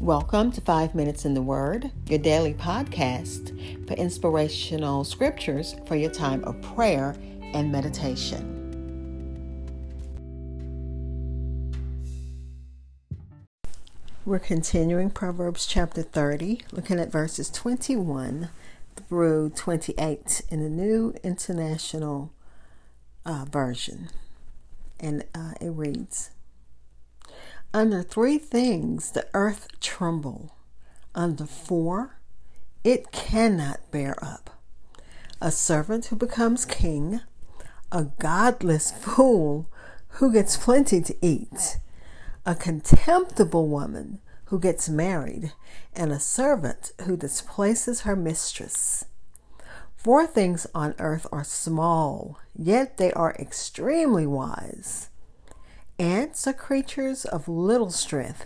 Welcome to 5 Minutes in the Word, your daily podcast for inspirational scriptures for your time of prayer and meditation. We're continuing Proverbs chapter 30, looking at verses 21 through 28 in the New International Version. And it reads, "Under three things the earth tremble. Under four, it cannot bear up. A servant who becomes king, a godless fool who gets plenty to eat, a contemptible woman who gets married, and a servant who displaces her mistress. Four things on earth are small, yet they are extremely wise. Ants are creatures of little strength,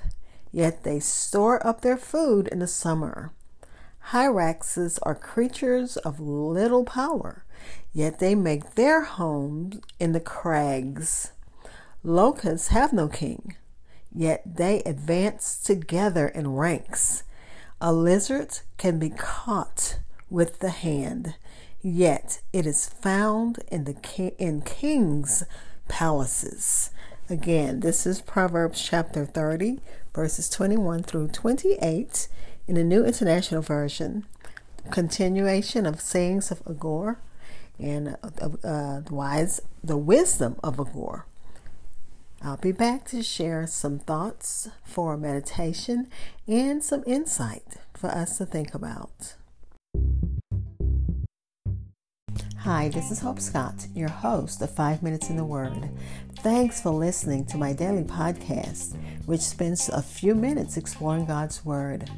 yet they store up their food in the summer. Hyraxes are creatures of little power, yet they make their home in the crags. Locusts have no king, yet they advance together in ranks. A lizard can be caught with the hand, yet it is found in kings' palaces." Again, this is Proverbs chapter 30, verses 21 through 28 in the New International Version. Continuation of sayings of Agur and the wisdom of Agur. I'll be back to share some thoughts for meditation and some insight for us to think about. Hi, this is Hope Scott, your host of 5 Minutes in the Word. Thanks for listening to my daily podcast, which spends a few minutes exploring God's Word.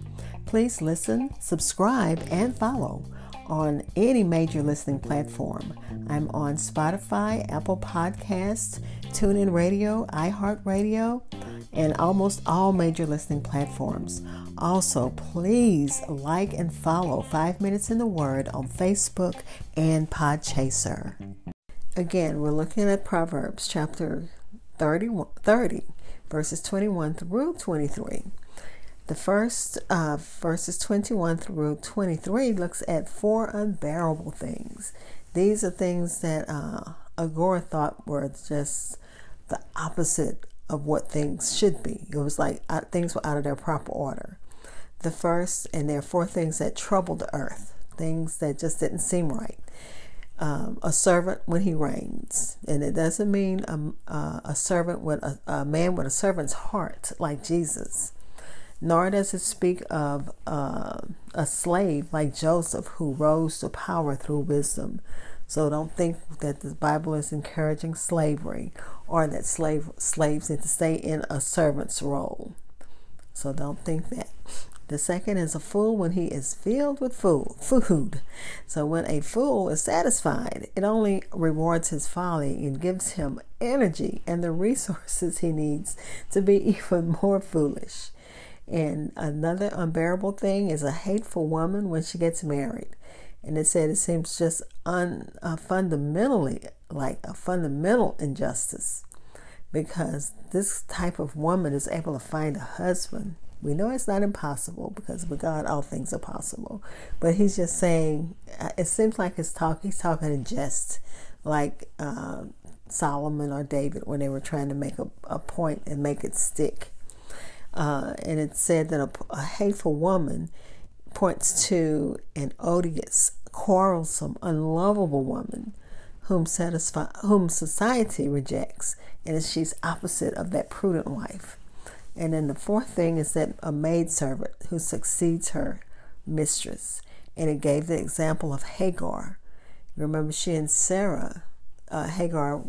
Please listen, subscribe, and follow on any major listening platform. I'm on Spotify, Apple Podcasts, TuneIn Radio, iHeartRadio, and almost all major listening platforms. Also, please like and follow 5 Minutes in the Word on Facebook and Podchaser. Again, we're looking at Proverbs chapter 30, verses 21 through 23. The first verses 21 through 23 looks at four unbearable things. These are things that Agur thought were just the opposite of what things should be. It was like things were out of their proper order. The first, and there are four things that troubled the earth, things that just didn't seem right. A servant when he reigns, and it doesn't mean a servant with a man with a servant's heart like Jesus, nor does it speak of a slave like Joseph who rose to power through wisdom. So don't think that the Bible is encouraging slavery or that slaves need to stay in a servant's role. So don't think that. The second is a fool when he is filled with food. So when a fool is satisfied, it only rewards his folly and gives him energy and the resources he needs to be even more foolish. And another unbearable thing is a hateful woman when she gets married. And it said it seems just fundamentally like a fundamental injustice, because this type of woman is able to find a husband. We know it's not impossible, because with God all things are possible. But he's just saying it seems like he's talking in jest, like Solomon or David when they were trying to make a point and make it stick. And it said that a hateful woman points to an odious, quarrelsome, unlovable woman whom society rejects, and she's opposite of that prudent wife. And then the fourth thing is that a maidservant who succeeds her mistress, and it gave the example of Hagar. Remember, she and Sarah, Hagar,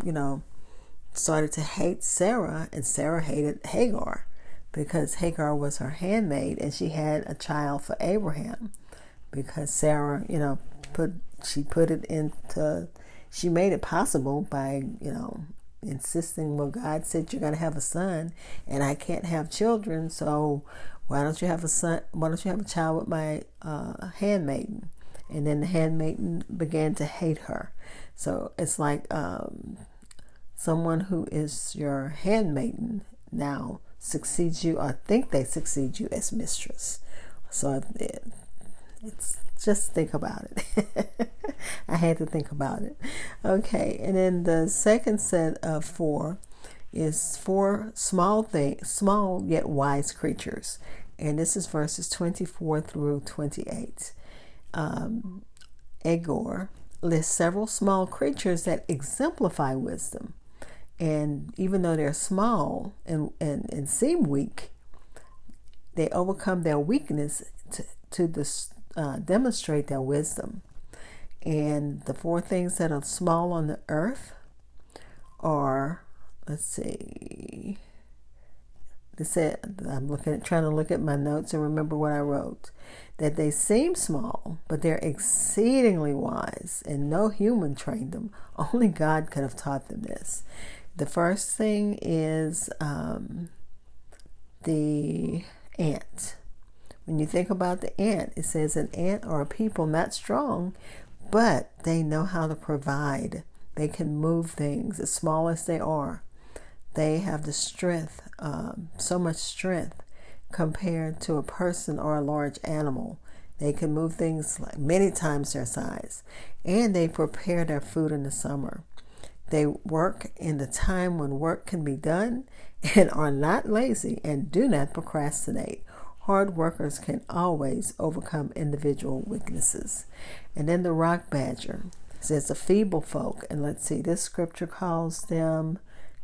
started to hate Sarah, and Sarah hated Hagar, because Hagar was her handmaid and she had a child for Abraham, because Sarah, she made it possible by, insisting, well, God said you're going to have a son and I can't have children. So why don't you have a son? Why don't you have a child with my handmaiden? And then the handmaiden began to hate her. So it's like someone who is your handmaiden now succeeds you or think they succeed you as mistress. So it's just think about it. I had to think about it. Okay, and then the second set of four is four small yet wise creatures. And this is verses 24 through 28. Agur lists several small creatures that exemplify wisdom. And even though they're small and seem weak, they overcome their weakness to demonstrate their wisdom. And the four things that are small on the earth are, let's see, they said, I'm trying to look at my notes and remember what I wrote, that they seem small, but they're exceedingly wise, and no human trained them. Only God could have taught them this. The first thing is the ant. When you think about the ant, it says an ant or a people not strong, but they know how to provide. They can move things as small as they are. They have the strength, so much strength compared to a person or a large animal. They can move things like many times their size, and they prepare their food in the summer. They work in the time when work can be done and are not lazy and do not procrastinate. Hard workers can always overcome individual weaknesses. And then the rock badger says a feeble folk. And let's see, this scripture calls them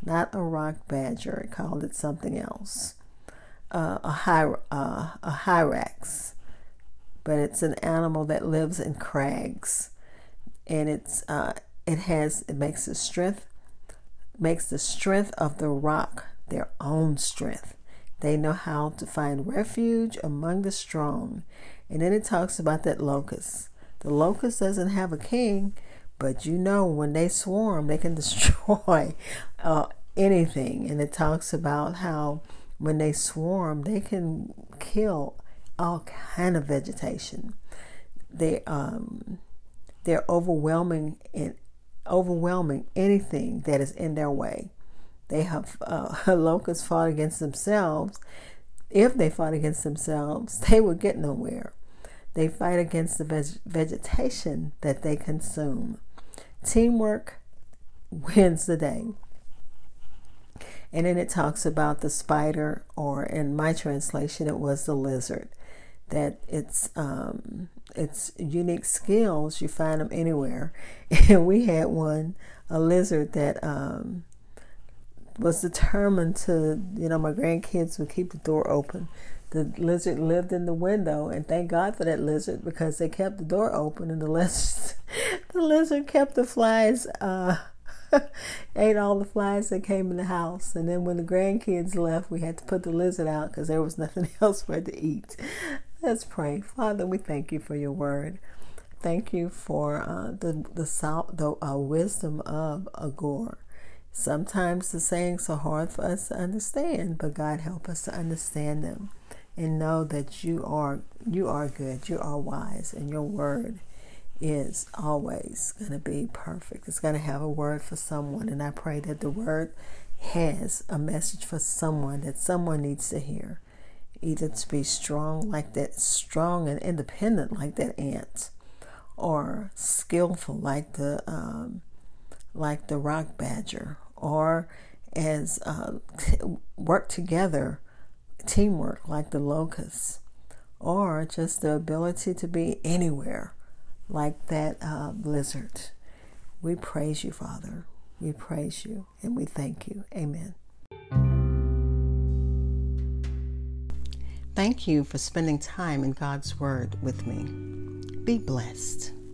not a rock badger. It called it something else. A hyrax. But it's an animal that lives in crags. And it makes the strength of the rock their own strength. They know how to find refuge among the strong. And then it talks about that locust. The locust doesn't have a king, but you know when they swarm, they can destroy anything. And it talks about how when they swarm, they can kill all kind of vegetation. They're overwhelming anything that is in their way. They have locusts fought against themselves. If they fought against themselves, they would get nowhere. They fight against the vegetation that they consume. Teamwork wins the day. And then it talks about the spider, or in my translation, it was the lizard. That it's unique skills. You find them anywhere. And we had a lizard that was determined to, my grandkids would keep the door open. The lizard lived in the window, and thank God for that lizard, because they kept the door open, and the lizard kept the flies, ate all the flies that came in the house. And then when the grandkids left, we had to put the lizard out because there was nothing else for it to eat. Let's pray. Father, we thank you for your word. Thank you for the wisdom of Agur. Sometimes the sayings are hard for us to understand, but God, help us to understand them and know that you are good, you are wise, and your word is always going to be perfect. It's going to have a word for someone, and I pray that the word has a message for someone that someone needs to hear, either to be strong and independent like that ant, or skillful like the rock badger, or as work together, teamwork like the locust, or just the ability to be anywhere like that lizard. We praise you, Father. We praise you and we thank you. Amen. Thank you for spending time in God's Word with me. Be blessed.